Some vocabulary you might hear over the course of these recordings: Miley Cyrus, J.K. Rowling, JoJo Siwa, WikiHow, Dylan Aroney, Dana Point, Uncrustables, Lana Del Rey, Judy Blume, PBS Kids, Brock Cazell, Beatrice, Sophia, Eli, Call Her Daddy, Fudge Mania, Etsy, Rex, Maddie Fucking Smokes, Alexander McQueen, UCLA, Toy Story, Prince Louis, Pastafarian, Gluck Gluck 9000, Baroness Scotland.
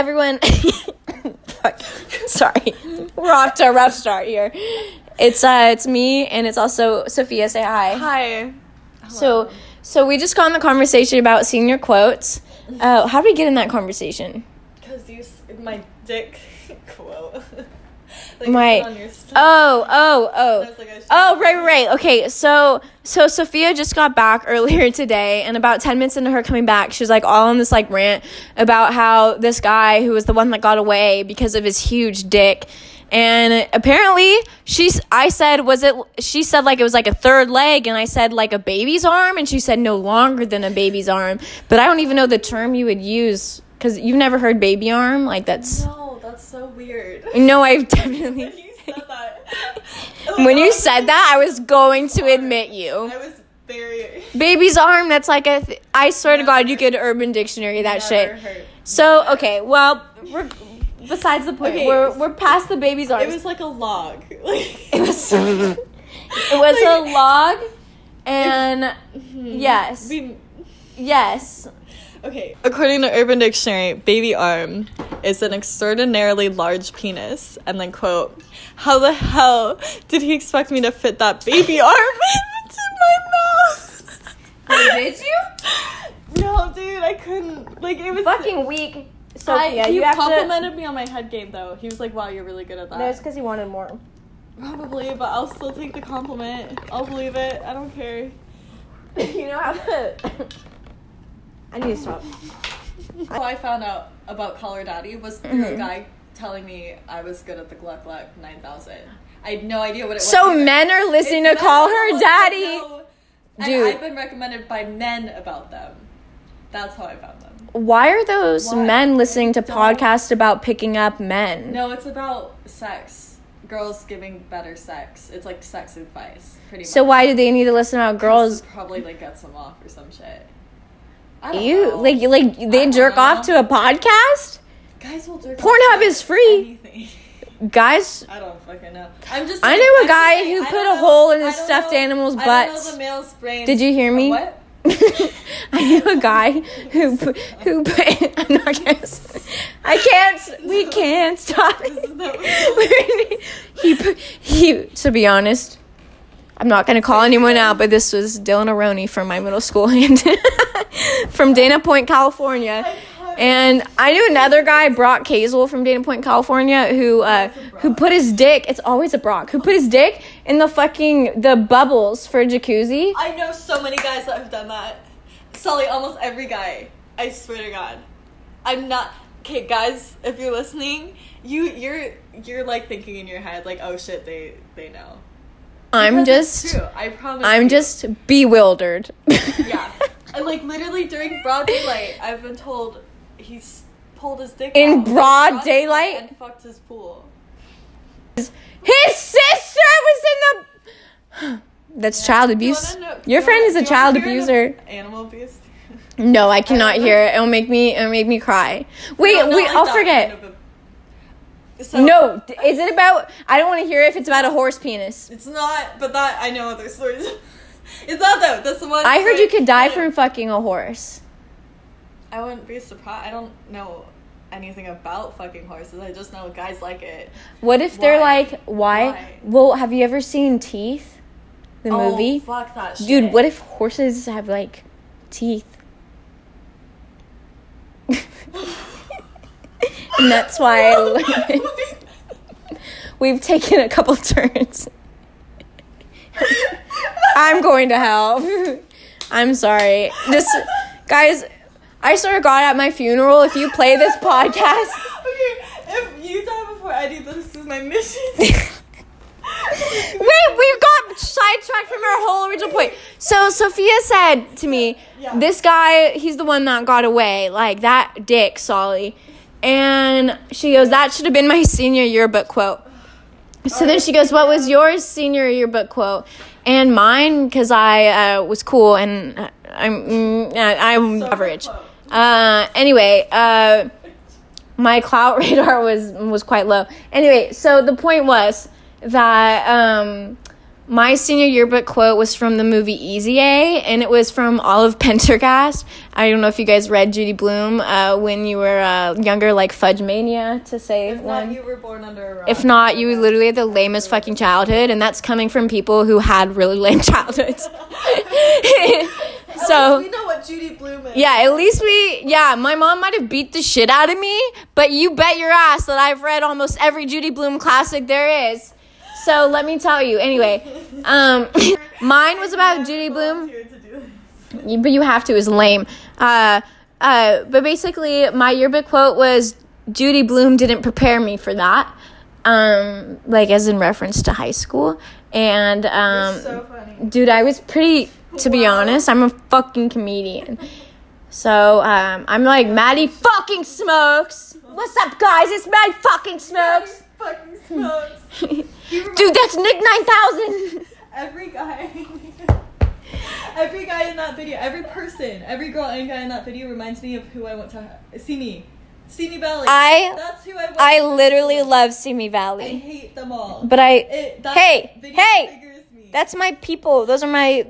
everyone. Fuck. Sorry. We're off to a rough start here. It's me, and it's also Sophia. Say hi. Hi. Hello. So we just got in the conversation about senior quotes. How did we get in that conversation? Because my dick quote. Like my on your stuff. Right. Okay, so Sophia just got back earlier today, and about 10 minutes into her coming back, she was like all on this like rant about how this guy who was the one that got away because of his huge dick, and apparently she said like it was like a third leg, and I said like a baby's arm, and she said no longer than a baby's arm, but I don't even know the term you would use because you've never heard baby arm, like that's. No. That's so weird. No, I've definitely. When you said that, I was going to admit you. I was very. Baby's arm. That's like a. I swear to God, you could Urban Dictionary that shit. Hurt. So okay, well, we're besides the point. Okay, we're past the baby's arm. It was like a log. It was a log, and yes, yes. Okay. According to Urban Dictionary, baby arm is an extraordinarily large penis. And then, quote, how the hell did he expect me to fit that baby arm into my mouth? Oh, did you? No, dude, I couldn't. Like, it was fucking weak. So, yeah, you complimented me on my head game, though. He was like, wow, you're really good at that. No, it's because he wanted more. Probably, but I'll still take the compliment. I'll believe it. I don't care. You know how to... I need to stop. How I found out about Call Her Daddy was through a guy telling me I was good at the Gluck Gluck 9000. I had no idea what it was. So men are listening to Call Her Daddy. No. Dude. I've been recommended by men about them. That's how I found them. Why are those men listening to podcasts about picking up men? No, it's about sex. Girls giving better sex. It's like sex advice, pretty much. So why do they need to listen about girls? Probably like get some off or some shit. You like they jerk off to a podcast? Guys will jerk Pornhub is free. Anything. Guys, I don't fucking know. I'm just. Like, I knew a guy who put a hole in his stuffed animal's butt. I don't know the male's brain. Did you hear me? What? I knew a guy who put. I'm not gonna. I can't. We can't stop it. He. To be honest, I'm not going to call anyone out, but this was Dylan Aroney from my middle school and from Dana Point, California. And I knew another guy, Brock Cazell from Dana Point, California, who put his dick, it's always a Brock, who put his dick in the bubbles for a jacuzzi. I know so many guys that have done that. Sully, almost every guy. I swear to God. I'm not... Okay, guys, if you're listening, you're like thinking in your head, like, oh shit, they know. I'm just bewildered. Yeah. And like literally during broad daylight, I've been told he's pulled his dick in out broad daylight and fucked his pool. His sister was in the That's child abuse. Your friend is a child abuser. Animal abuse. No, I cannot hear it. It'll make me cry. Wait, no, wait, like I'll forget. So, no, is it about... I don't want to hear if it's about a horse penis. It's not, but that... I know other stories. It's not, though. That's the one... I heard you could die from fucking a horse. I wouldn't be surprised. I don't know anything about fucking horses. I just know guys like it. What if they're like, why? Well, have you ever seen Teeth? The movie? Oh, fuck that shit. Dude, what if horses have, like, teeth? And that's why I love it. We've taken a couple turns. I'm going to hell. I'm sorry. This, guys, I swear to God, at my funeral, if you play this podcast. Okay, if you die before I do, this is my mission. Wait, we've got sidetracked from our whole original point. So Sophia said to me, This guy, he's the one that got away. Like, that dick, Solly. And she goes, that should have been my senior yearbook quote. So then she goes, what was your senior yearbook quote? And mine, because I was cool and I'm average. Anyway, my clout radar was quite low. Anyway, so the point was that My senior yearbook quote was from the movie Easy A, and it was from Olive Pendergast. I don't know if you guys read Judy Blume when you were younger, like Fudge Mania, to say if one. If not, you were born under a rock. If not, you literally had the lamest fucking childhood, and that's coming from people who had really lame childhoods. So, at least we know what Judy Blume is. Yeah, at least my mom might have beat the shit out of me, but you bet your ass that I've read almost every Judy Blume classic there is. So let me tell you. Anyway, mine was about Judy Blume. But you have to. It's lame. But basically, my yearbook quote was, Judy Blume didn't prepare me for that. Like, as in reference to high school. And, so funny. Dude, I was pretty, to be honest. I'm a fucking comedian. So, I'm like, Maddie Fucking Smokes. What's up, guys? It's Maddie Fucking Smokes. Maddie Fucking Smokes. Dude, that's Nick 9000. Every guy in that video, every person, every girl and guy in that video reminds me of who I want to Simi. Simi Valley. That's who I want. I literally love Simi Valley. I hate them all. But that's my people. Those are my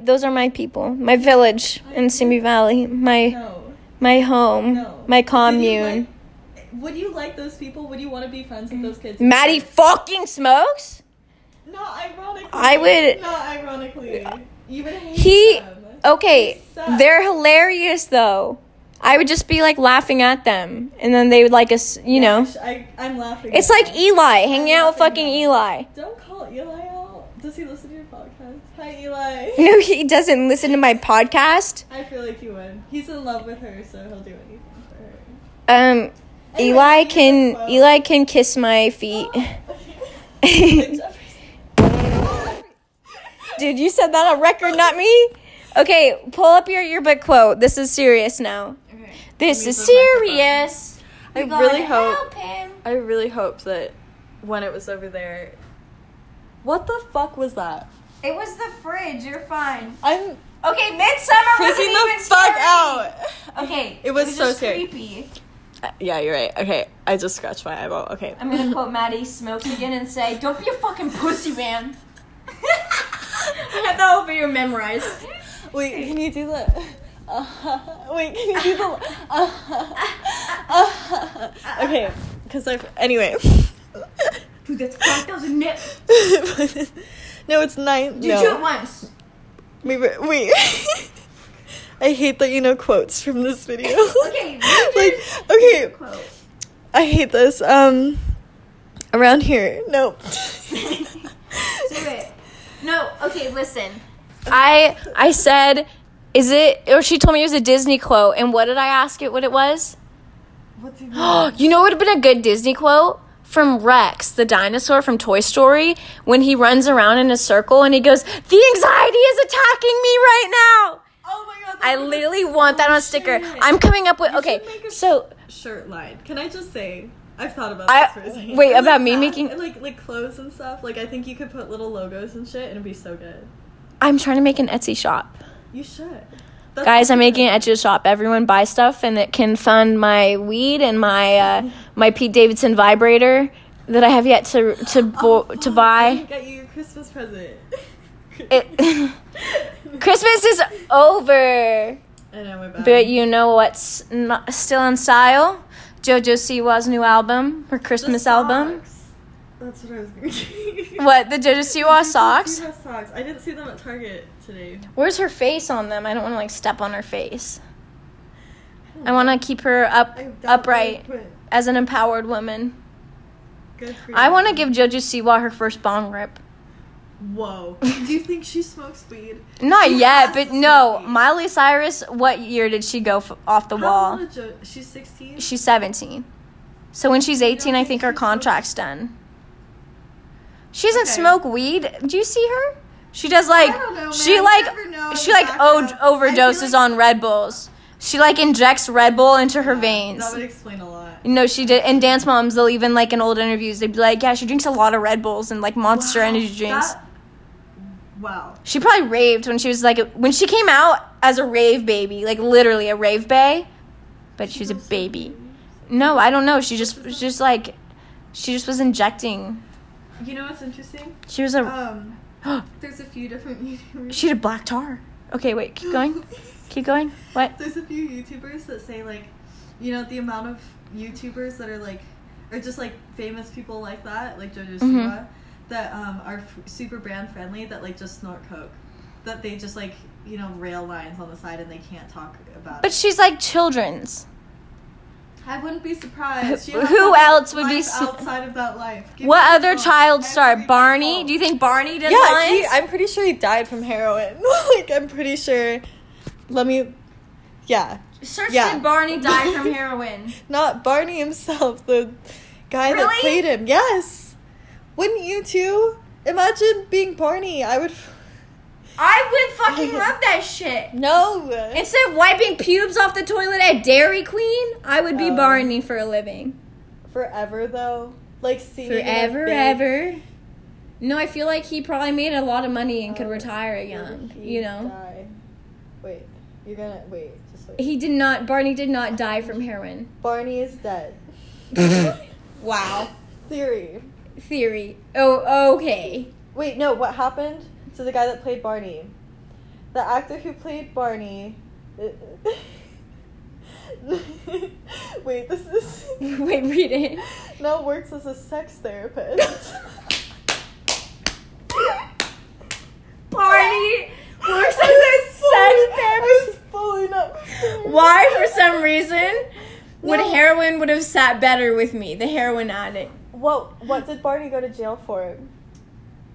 people. My village in Simi Valley. My home. No. My commune. Would you like those people? Would you want to be friends with those kids? Maddie Fucking Smokes? Not ironically. You would hate them. Okay, they're hilarious, though. I would just be, like, laughing at them. And then they would, like, you know. I'm laughing. It's like Eli, hanging out with fucking Eli. Don't call Eli out. Does he listen to your podcast? Hi, Eli. No, he doesn't listen to my podcast. I feel like he would. He's in love with her, so he'll do anything for her. Eli can kiss my feet. Dude, you said that on record, not me. Okay, pull up your yearbook quote. This is serious now. Okay. This is serious. I really hope that when it was over there. What the fuck was that? It was the fridge. You're fine. I'm okay. Midsummer wasn't even the fuck scary. Out. Okay, it was so just scary. Creepy. Yeah, you're right. Okay, I just scratched my eyeball. Okay. I'm going to quote Maddie Smokes again and say, don't be a fucking pussy, man. I have that whole video memorized. Wait, can you do the... Okay, because I've... Anyway. Dude, that's 5,000 nips. No, it's 9. You do it once. Wait. I hate that you know quotes from this video. Okay, okay. Quote. I hate this. Around here. No. Do it. No. Okay, listen. I said, is it? Or she told me it was a Disney quote. And what did I ask it? What it was? What's it mean? You know what would have been a good Disney quote? From Rex, the dinosaur from Toy Story, when he runs around in a circle and he goes, "The anxiety is attacking me right now." Oh my God, I literally want that on a sticker. Shit. I'm coming up with... Okay, so... Shirt line. Can I just say... I've thought about this for a second. Wait, about me making... Like clothes and stuff. Like, I think you could put little logos and shit, and it'd be so good. I'm trying to make an Etsy shop. You should. Guys, I'm making an Etsy shop. Everyone buy stuff, and it can fund my weed and my Pete Davidson vibrator that I have yet to buy. I got you your Christmas present. Christmas is over. I know, my bad. But you know what's not still in style? JoJo Siwa's new album, her Christmas album. That's what I was thinking. What, the JoJo Siwa socks? I didn't see them at Target today. Where's her face on them? I don't want to step on her face. I want to keep her upright as an empowered woman. Good for you. I want to give JoJo Siwa her first bong rip. Whoa. Do you think she smokes weed? Not yet, but no. Miley Cyrus, what year did she go off the wall? How old is she's 16? She's 17. So when she's 18, I think her contract's done. She doesn't smoke weed. Do you see her? She does I don't know, man. Overdoses on Red Bulls. She injects Red Bull into her veins. That would explain a lot. No, she did. And Dance Moms, they'll even in old interviews, they'd be yeah, she drinks a lot of Red Bulls and Monster Energy drinks. Wow. She probably raved when she was when she came out as a rave baby, literally a rave bae, but she was a baby. No, I don't know. She just was injecting. You know what's interesting? She was a There's a few different YouTubers. She did black tar. Okay, wait, keep going. Keep going. What? There's a few YouTubers that say, like, you know, the amount of YouTubers that are, like, or just, like, famous people like that, like JoJo Siwa, mm-hmm. that are super brand friendly, that, like, just snort coke. That they just, like, you know, rail lines on the side and they can't talk about it. But she's, like, children's. I wouldn't be surprised. Who else would be outside of that life? What other child star? Barney? Do you think Barney did lines? Yeah, I'm pretty sure he died from heroin. Like, I'm pretty sure. Let me. Yeah. Search did Barney die from heroin? Not Barney himself, the guy that played him. Yes. Wouldn't you too? Imagine being Barney. I would fucking love that shit. No. Instead of wiping pubes off the toilet at Dairy Queen, I would be Barney for a living. Forever, though? Like, singing. Forever, ever. No, I feel like he probably made a lot of money and could retire young, you know? Die. Wait, you're gonna... Wait, just wait. He did not... Barney did not die from heroin. Barney is dead. Wow. Theory. Oh, okay. Wait, no, what happened... So the guy that played Barney, the actor who played Barney, read it, now works as a sex therapist. Barney works as a sex therapist? Why, for some reason, would heroin would have sat better with me, the heroin addict? What did Barney go to jail for?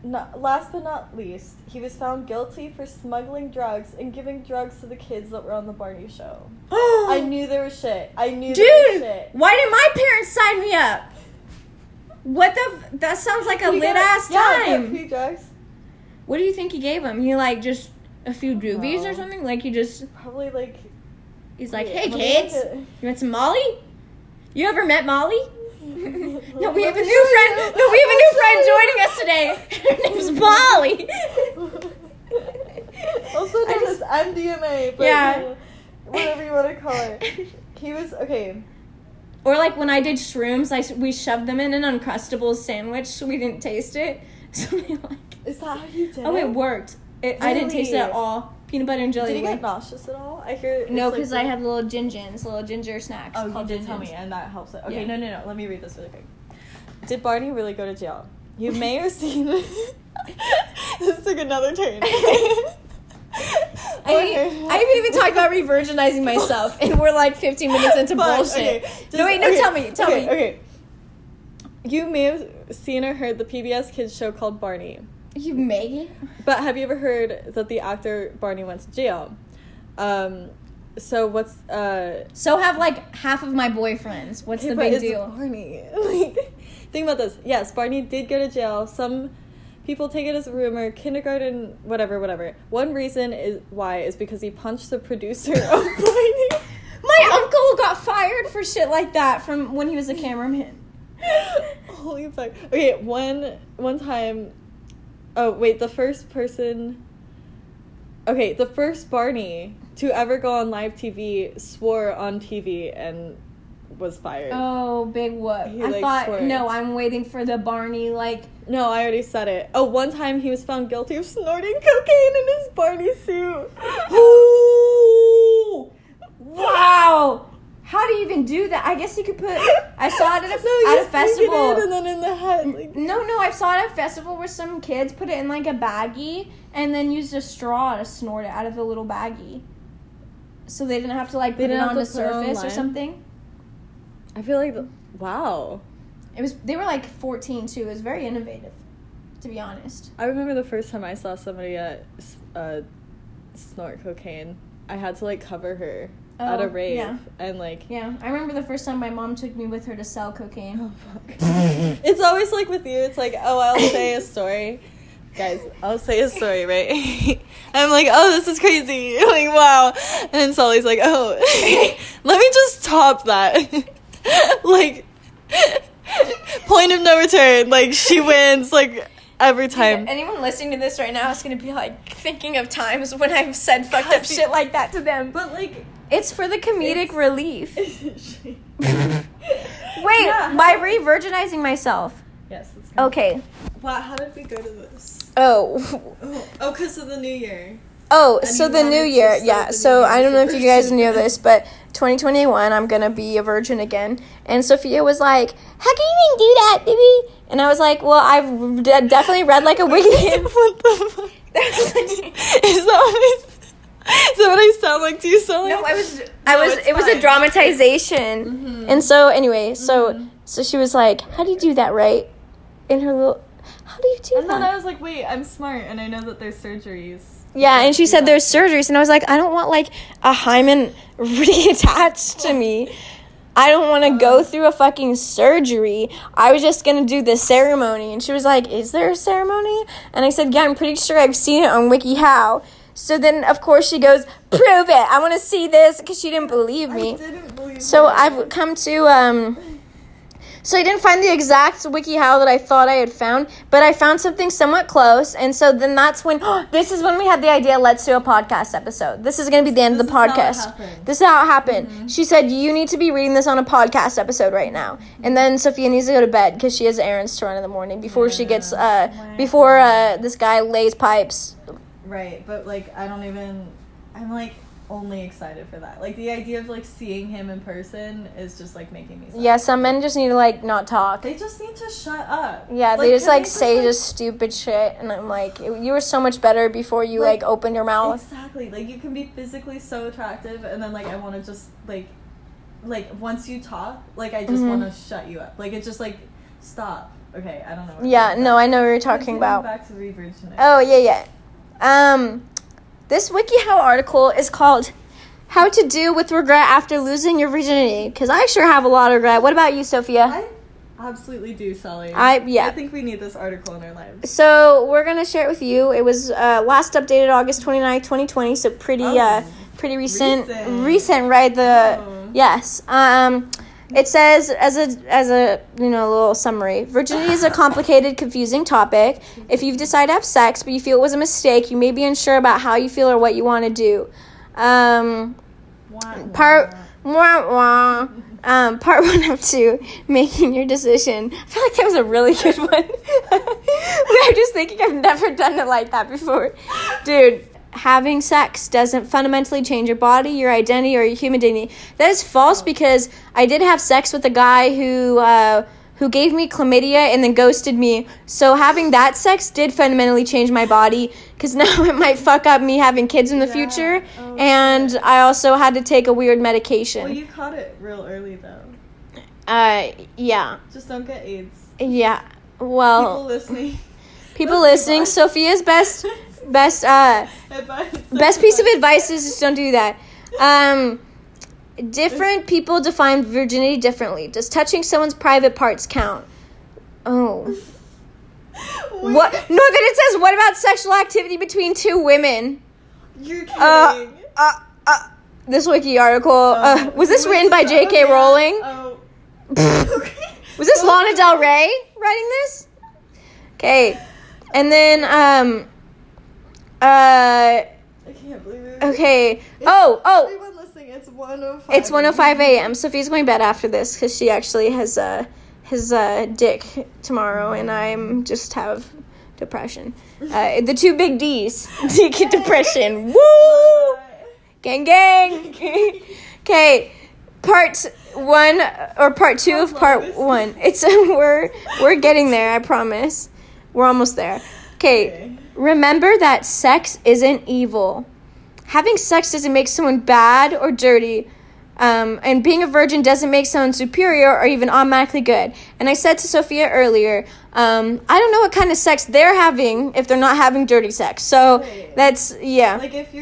Last but not least, he was found guilty for smuggling drugs and giving drugs to the kids that were on the Barney show. I knew there was shit. Dude, why didn't my parents sign me up? That sounds like a lit-ass time. Yeah, a few drugs. What do you think he gave him? He, like, just a few doobies or something? Like, he just... Probably, like... He's like, hey, kids, you want some Molly? You ever met Molly? No, we have a new friend. No, we have a new friend joining us today. Her name's Molly. Also known as MDMA, but whatever you want to call it. He was okay. Or like when I did shrooms, we shoved them in an Uncrustables sandwich, so we didn't taste it. So we like. Is that how you did it? Oh, it worked. Really? I didn't taste it at all. Peanut butter and jelly. Did you get nauseous at all? I hear no, because I had little ginger snacks. Oh, you did tell me, and that helps it. Okay, no. Let me read this really quick. Did Barney really go to jail? You may have seen. This took another turn. I haven't even talked about re-virginizing myself, and we're like 15 minutes into bullshit. Okay, tell me. Okay. You may have seen or heard the PBS Kids show called Barney. You may. But have you ever heard that the actor Barney went to jail? So have like half of my boyfriends. What's the big deal? Barney. Like, think about this. Yes, Barney did go to jail. Some people take it as a rumor. Kindergarten, whatever. One reason is because he punched the producer of Barney. My uncle got fired for shit like that from when he was a cameraman. Holy fuck. Okay, one time... Oh, wait, the first Barney to ever go on live TV swore on TV and was fired. Oh, big whoop. I'm waiting for the Barney, like... No, I already said it. Oh, one time he was found guilty of snorting cocaine in his Barney suit. Ooh! Wow! How do you even do that? I guess you could put... I saw it at a festival. It in and then in the head. Like. No, I saw it at a festival where some kids put it in, like, a baggie and then used a straw to snort it out of the little baggie. So they didn't have to, like, put it on the surface or something. I feel like... Wow. They were, like, 14, too. It was very innovative, to be honest. I remember the first time I saw somebody snort cocaine. I had to, like, cover her. Oh, at a rave, and like... Yeah, I remember the first time my mom took me with her to sell cocaine. Oh, fuck. It's always like with you, it's like, oh, I'll say a story. Guys, I'll say a story, right? I'm like, oh, this is crazy. Like, wow. And then Sully's like, oh, let me just top that. Like, point of no return. Like, she wins, like... Every time. Yeah, anyone listening to this right now is going to be, like, thinking of times when I've said fucked up shit like that to them. But, like, it's for the comedic relief. Wait, by re-virginizing myself. Yes. It's good. Okay. Wow, how did we go to this? Oh, because of the new year. Oh, so the new year, yeah. So I don't know if you guys knew this, but 2021, I'm going to be a virgin again. And Sophia was like, how can you even do that, baby? And I was like, well, I've definitely read like a wiki. What the fuck? Is that what I sound like? Do you sound like? No, I was. It was a dramatization. Mm-hmm. And so anyway, so she was like, how do you do that, right? In her little, how do you do that? And then I was like, wait, I'm smart, and I know that there's surgeries. Yeah, and she said there's surgeries, and I was like, I don't want, like, a hymen reattached to me. I don't want to go through a fucking surgery. I was just going to do this ceremony. And she was like, is there a ceremony? And I said, yeah, I'm pretty sure I've seen it on WikiHow. So then, of course, she goes, prove it. I want to see this, because she didn't believe me. I didn't believe so that. I've come to... So I didn't find the exact WikiHow that I thought I had found, but I found something somewhat close. And so then that's when, this is when we had the idea, let's do a podcast episode. This is going to be the end of the podcast. This is how it happened. Mm-hmm. She said, you need to be reading this on a podcast episode right now. And then Sophia needs to go to bed because she has errands to run in the morning before she gets, before this guy lays pipes. Right. But like, I don't even, I'm like, only excited for that. Like, the idea of, like, seeing him in person is just, like, making me sad. Yeah, some men just need to, like, not talk. They just need to shut up. Yeah, like, they just, like, say just stupid shit, and I'm like, you were so much better before you, like, opened your mouth. Exactly. Like, you can be physically so attractive, and then, like, I want to just, like, once you talk, like, I just want to shut you up. Like, it's just, like, stop. Okay, I don't know what I know what you're talking about. Back to re-virgining. Oh, yeah. This WikiHow article is called How to Deal with Regret After Losing Your Virginity, because I sure have a lot of regret. What about you, Sophia? I absolutely do, Sully. I think we need this article in our lives. So we're going to share it with you. It was last updated August 29, 2020, so pretty recent. Recent, right? Yes. It says, as a little summary, virginity is a complicated, confusing topic. If you decide to have sex, but you feel it was a mistake, you may be unsure about how you feel or what you want to do. Part 1 of 2, making your decision. I feel like that was a really good one. I'm just thinking I've never done it like that before. Dude. Having sex doesn't fundamentally change your body, your identity, or your human dignity. That is false because I did have sex with a guy who gave me chlamydia and then ghosted me. So having that sex did fundamentally change my body because now it might fuck up me having kids in the future. Oh, and God. I also had to take a weird medication. Well, you caught it real early, though. Yeah. Just don't get AIDS. Yeah. Well. People listening. Sophia's best piece of advice is just don't do that. Different people define virginity differently. Does touching someone's private parts count? Oh. What? No, then it says, what about sexual activity between two women? You're kidding. This wiki article, was this written by J.K. Rowling? Oh. Was this Lana Del Rey writing this? Okay. And then, I can't believe it. Okay. Everyone listening, it's 1:05. It's 1:05 a.m. Sophie's going to bed after this because she actually has his dick tomorrow, and I'm just have depression. The 2 big D's. Dick and depression. Woo! Gang. Okay. Part 2 of part 1. It's we're getting there. I promise. We're almost there. Okay. Remember that sex isn't evil. Having sex doesn't make someone bad or dirty, and being a virgin doesn't make someone superior or even automatically good. And I said to Sophia earlier, I don't know what kind of sex they're having if they're not having dirty sex. So that's, yeah. Like if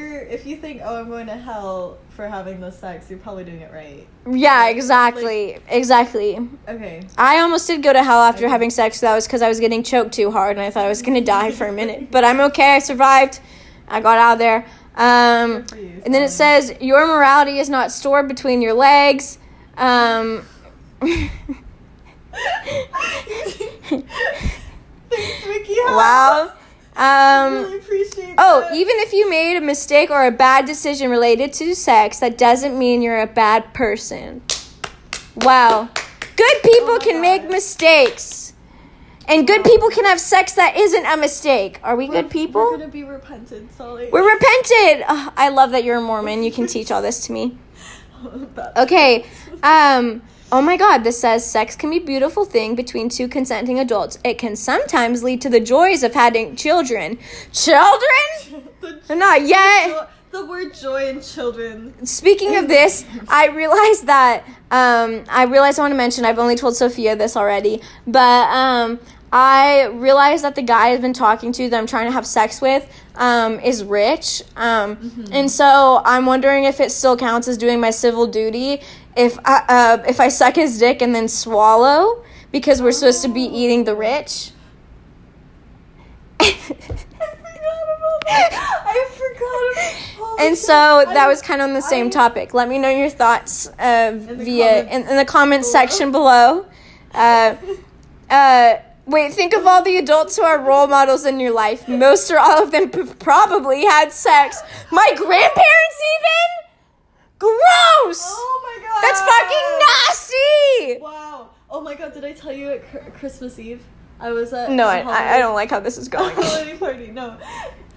you think, oh, I'm going to hell for having this sex, you're probably doing it right. Yeah, exactly. Exactly. Okay. I almost did go to hell after having sex. That was because I was getting choked too hard and I thought I was going to die for a minute. But I'm okay. I survived. I got out of there. And then it says, your morality is not stored between your legs. Thanks, Mickey. Wow. Really appreciate that. Even if you made a mistake or a bad decision related to sex, that doesn't mean you're a bad person. Wow. Good people can make mistakes. And good people can have sex that isn't a mistake. Are we good people? We're going to be repentant, Sully. We're repentant! Oh, I love that you're a Mormon. You can teach all this to me. Okay. Oh my God, this says, sex can be a beautiful thing between two consenting adults. It can sometimes lead to the joys of having children. Children? Not yet. The word joy and children. Speaking of this, I realized I want to mention, I've only told Sophia this already, but I realized that the guy I've been talking to that I'm trying to have sex with is rich. And so I'm wondering if it still counts as doing my civil duty if I suck his dick and then swallow, because we're supposed to be eating the rich. I forgot about and so that was kind of on the same topic. Let me know your thoughts in the comments section below. Wait, think of all the adults who are role models in your life. Most or all of them probably had sex. My grandparents even? Gross! Oh my God. That's fucking nasty! Wow. Oh my God, did I tell you at Christmas Eve? I was at... No, I don't like how this is going. Holiday party, no.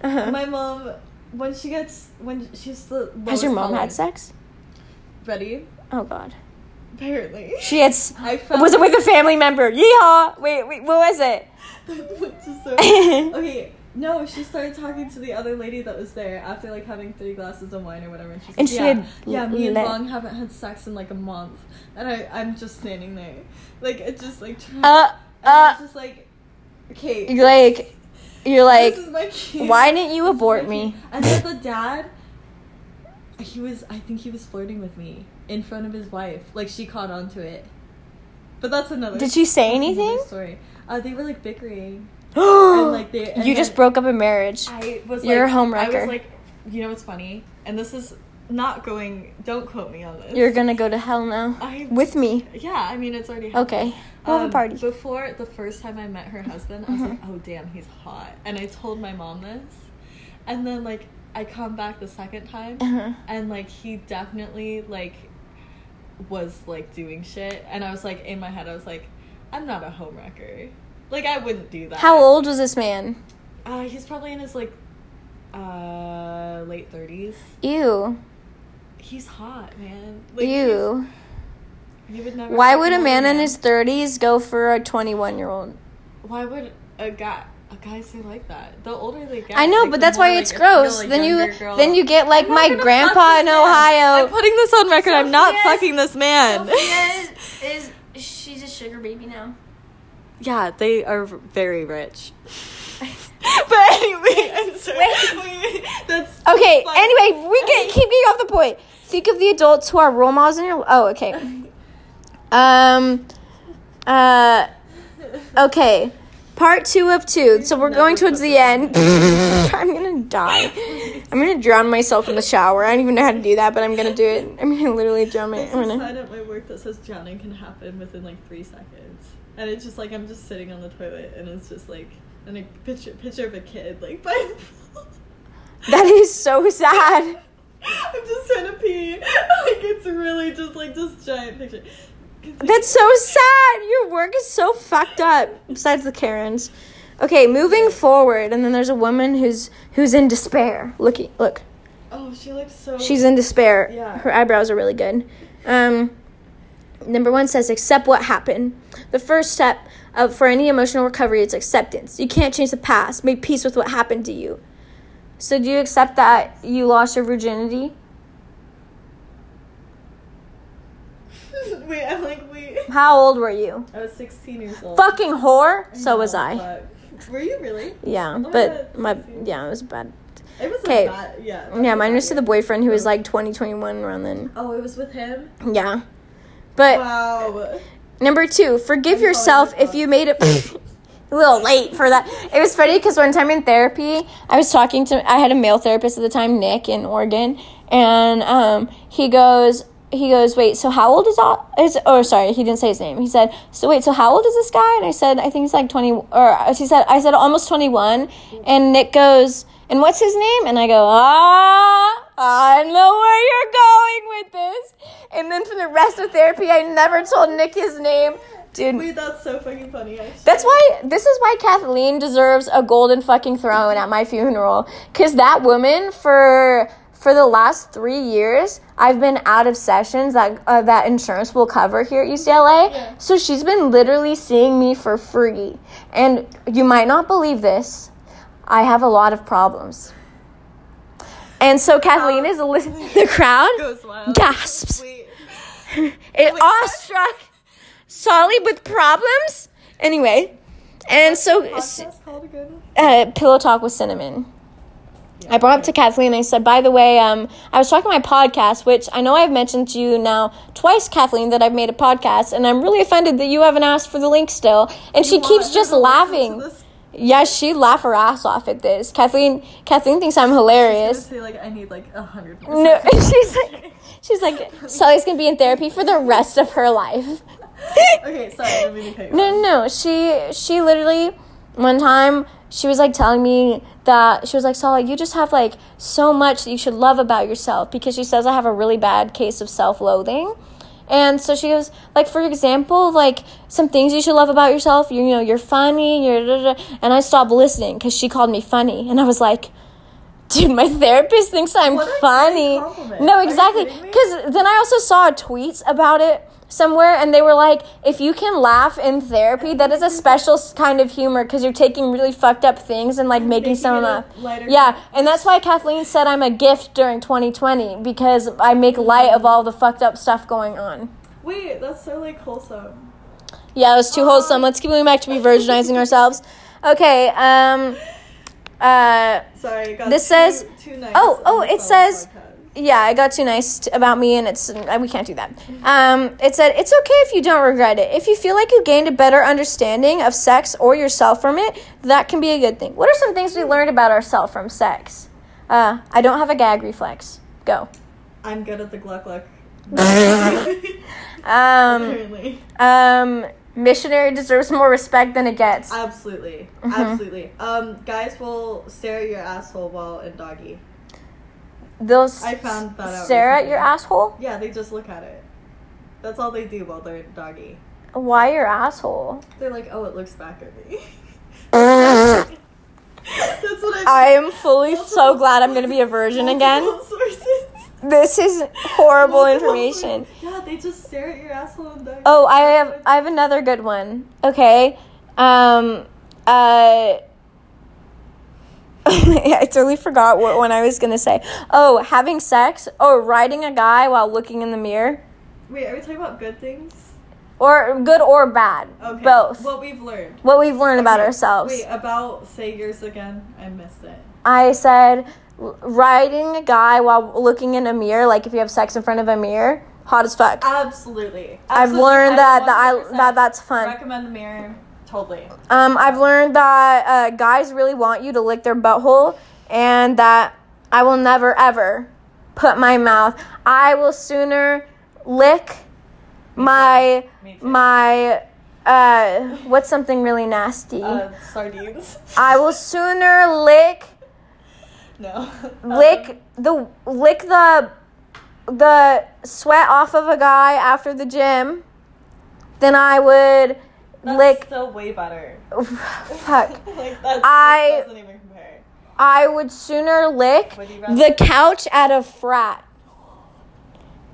Uh-huh. My mom, when she's the lowest... Has your mom had sex? Ready? Oh God. Apparently. She had... was it with a family member? Yeehaw! Wait, what was it? Okay, no, she started talking to the other lady that was there after, like, having 3 glasses of wine or whatever. And she's like, me and Long haven't had sex in, like, a month. And I'm just standing there. Like, it's just, like... it's just like, okay. You're like, this is my kid. Why didn't you abort me? And then the dad, I think he was flirting with me in front of his wife. Like, she caught on to it. But that's another... Did she say anything? Story. They were, like, bickering. And, like, you just broke up a marriage. You're a homewrecker. I was like, you know what's funny? And this is not going... Don't quote me on this. You're gonna go to hell now. With me. Yeah, I mean, it's already happened. Okay. We'll have a party. Before the first time I met her husband, I was like, oh damn, he's hot. And I told my mom this. And then, like, I come back the second time and, like, he definitely, like, was, like, doing shit. And I was like, in my head, I was like, I'm not a homewrecker. Like, I wouldn't do that. How old was this man? He's probably in his, like, late 30s. Ew. He's hot, man. Like, ew. Why would a man in his 30s go for a 21-year-old? Why would a guy say like that? The older they get, I know, but that's why, like, it's gross. Like, then you get, like, my grandpa in Ohio. I'm putting this on record. I'm not fucking this man. Sophia is she's a sugar baby now. Yeah, they are very rich. But anyway, I'm sorry. That's okay. Fun. Anyway, we can keep getting off the point. Think of the adults who are role models in your... Oh, okay. Okay. Part 2 of 2. So we're going towards the end. I'm gonna die. I'm gonna drown myself in the shower. I don't even know how to do that, but I'm gonna do it. I'm gonna literally drown it. I'm gonna... There's a sign at my work that says drowning can happen within, like, 3 seconds. And it's just, like, I'm just sitting on the toilet, and it's just, like, and a picture of a kid, like, by the pool. That is so sad. I'm just trying to pee. Like, it's really just, like, this giant picture. That's so sad. Your work is so fucked up. Besides the Karens. Okay, moving forward, and then there's a woman who's in despair. Look. Oh, she looks so... She's in despair. Yeah. Her eyebrows are really good. Number 1 says, accept what happened. The first step for any emotional recovery is acceptance. You can't change the past. Make peace with what happened to you. So do you accept that you lost your virginity? Wait. How old were you? I was 16 years old. Fucking whore? So was I. Fuck. Were you really? Yeah, oh, but it was bad. It was like that, yeah. Yeah, mine was to the boyfriend who was like 20, 21 around then. Oh, it was with him? Yeah. But wow. Number 2, forgive yourself if you made it... A little late for that. It was funny because one time in therapy, I had a male therapist at the time, Nick, in Oregon, and he goes, he goes, wait, so how old is he didn't say his name. He said, so wait, so how old is this guy? And I said, I think he's like 20, or I said almost 21. And Nick goes, and what's his name? And I go, I know where you're going with this. And then for the rest of therapy, I never told Nick his name. Dude. Wait, that's so fucking funny, actually. This is why Kathleen deserves a golden fucking throne at my funeral. Because that woman, for the last 3 years, I've been out of sessions that insurance will cover here at UCLA. Yeah. So she's been literally seeing me for free. And you might not believe this, I have a lot of problems. And so Kathleen is listening. The crowd goes wild. Gasps. Wait. Awestruck. Sully with problems. Anyway, and so Pillow Talk with Cinnamon. Yeah. I brought up to Kathleen and I said, by the way, I was talking to my podcast, which I know I've mentioned to you now twice, Kathleen, that I've made a podcast, and I'm really offended that you haven't asked for the link still. And she keeps just laughing. Yeah, she laughed her ass off at this. Kathleen thinks I'm hilarious. She's gonna say, I need 100%. No, she's like Sully's gonna be in therapy for the rest of her life. Okay, sorry, I didn't mean to cut you off. No. She literally, one time, she was telling me that, she was like, Sala, you just have so much that you should love about yourself, because she says I have a really bad case of self-loathing. And so she goes, for example, some things you should love about yourself, you're funny, you're da, da, da. And I stopped listening because she called me funny. And I was like, dude, my therapist thinks I'm funny. No, exactly. Because then I also saw tweets about it somewhere, and they were if you can laugh in therapy, that is a special kind of humor, because you're taking really fucked up things and making someone laugh. Yeah, and that's why Kathleen said I'm a gift during 2020, because I make light of all the fucked up stuff going on. Wait, that's so wholesome. Yeah, it was too wholesome. Let's keep going back to be virginizing ourselves. Okay, sorry, I got this says too nice. Oh, it says podcast. Yeah, I got too nice about me, and we can't do that. It said, it's okay if you don't regret it. If you feel like you gained a better understanding of sex or yourself from it, that can be a good thing. What are some things we learned about ourselves from sex? I don't have a gag reflex. Go. I'm good at the Gluck Gluck. Apparently. Missionary deserves more respect than it gets. Absolutely. Mm-hmm. Absolutely. Guys will stare at your asshole while in doggy. They'll stare at your asshole? Yeah, they just look at it. That's all they do while they're doggy. Why your asshole? They're like, oh, it looks back at me. That's what I am fully so glad I'm going to be a virgin again. This is horrible information. Yeah, they just stare at your asshole and doggy. Oh, I have another good one. Okay. I totally forgot what one I was going to say. Oh, having sex or riding a guy while looking in the mirror. Wait, are we talking about good things? Or good or bad. Okay. Both. What we've learned about ourselves. Wait, say yours again. I missed it. I said riding a guy while looking in a mirror, if you have sex in front of a mirror, hot as fuck. Absolutely. I've learnd that's fun. Recommend the mirror. Totally. I've learned that guys really want you to lick their butthole, and that I will never, ever put my mouth. I will sooner lick my what's something really nasty? Sardines. I will sooner lick the sweat off of a guy after the gym than I would. That's still way better. Fuck. That doesn't even compare. I would sooner lick the couch at a frat.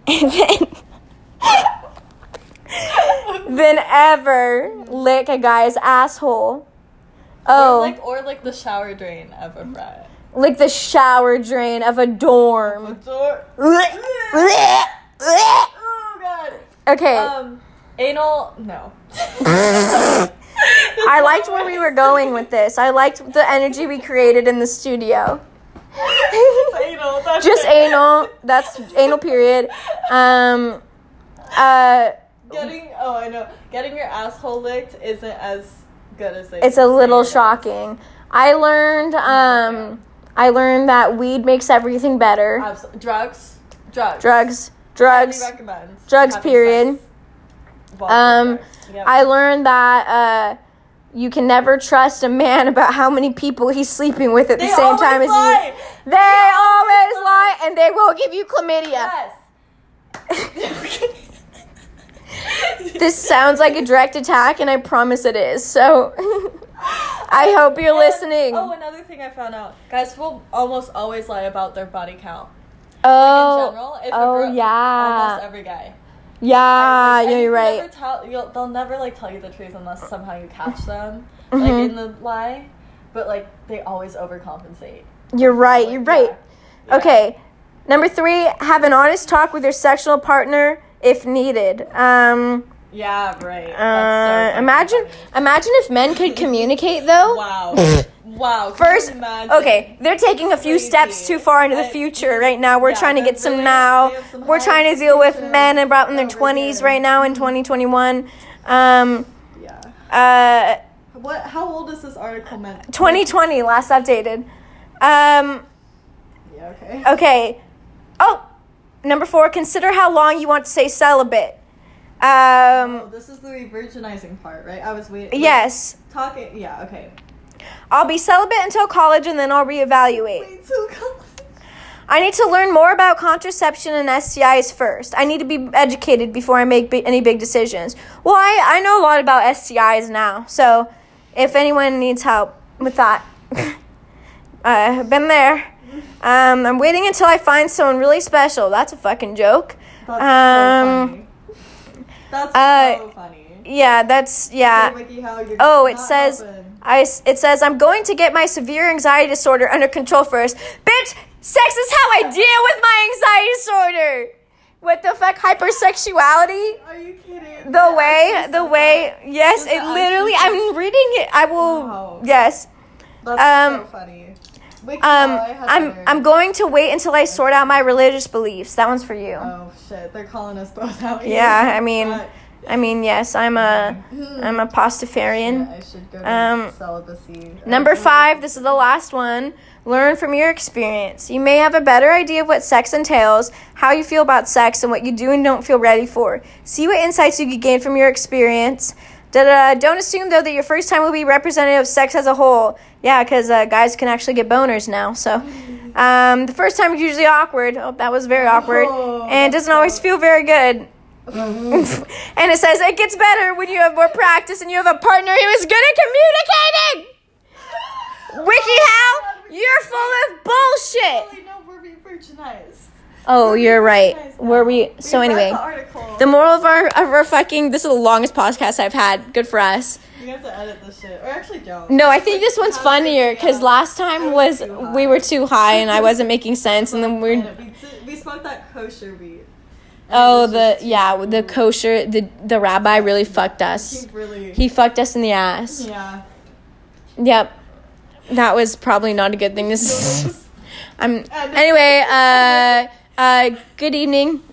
And then than ever lick a guy's asshole. Oh. Or the shower drain of a frat. Like the shower drain of a dorm. Oh, God. Okay. Anal, no. I liked where we were going with this. I liked the energy we created in the studio. Anal. That's anal, period. Getting your asshole licked isn't as good as it's a little shocking. I learned that weed makes everything better. Drugs. Drugs, period. Yep. I learned that you can never trust a man about how many people he's sleeping with at the same time as you. They always lie, and they will give you chlamydia. Yes. This sounds like a direct attack, and I promise it is. So I hope you're listening. Oh, another thing I found out. Guys will almost always lie about their body count. Oh, like in general, almost every guy. Yeah, you're right. They'll never like tell you the truth unless somehow you catch them like in the lie, but like they always overcompensate. You're right. Yeah. Okay, number 3: have an honest talk with your sexual partner if needed. Yeah, right. That's so imagine if men could communicate though. Wow. First, okay, they're taking a few steps too far into the future right now. We're trying to get some now. We're trying to deal with men about in their 20s right now in 2021. What? How old is this article meant? 2020, last updated. Yeah. Okay. Oh, number 4. Consider how long you want to stay celibate. This is the re-virginizing part, right? I was waiting. Yes. Talking. Yeah. Okay. I'll be celibate until college, and then I'll reevaluate. Wait till college. I need to learn more about contraception and STIs first. I need to be educated before I make any big decisions. Well, I know a lot about STIs now, so if anyone needs help with that, I've been there. I'm waiting until I find someone really special. That's a fucking joke. That's so funny. Yeah, it says... it says, I'm going to get my severe anxiety disorder under control first. Bitch, sex is how I deal with my anxiety disorder. What the fuck? Hypersexuality? Are you kidding? The way. Yes, it literally, I'm reading it. I will, yes. That's so funny. I'm going to wait until I sort out my religious beliefs. That one's for you. Oh, shit. They're calling us both out here. Yeah, I mean... yes, I'm a pastafarian. Yeah, I should go to celibacy. Number 5, this is the last one. Learn from your experience. You may have a better idea of what sex entails, how you feel about sex, and what you do and don't feel ready for. See what insights you can gain from your experience. Don't assume, though, that your first time will be representative of sex as a whole. Yeah, because guys can actually get boners now, so... the first time is usually awkward. Oh, that was very awkward. Oh, and doesn't always feel very good. And it says it gets better when you have more practice and you have a partner who is good at communicating. WikiHow, you're full of bullshit. No, we're re-virginized. Oh, you're right. Were we? So anyway, the moral of our fucking, this is the longest podcast I've had. Good for us. You have to edit this shit, or actually don't. No, I think this one's funnier because last time was we were too high and I wasn't making sense, and then we smoked that kosher weed. Oh, the kosher, the rabbi really fucked us. He fucked us in the ass. Yeah. Yep. That was probably not a good thing. Anyway, good evening.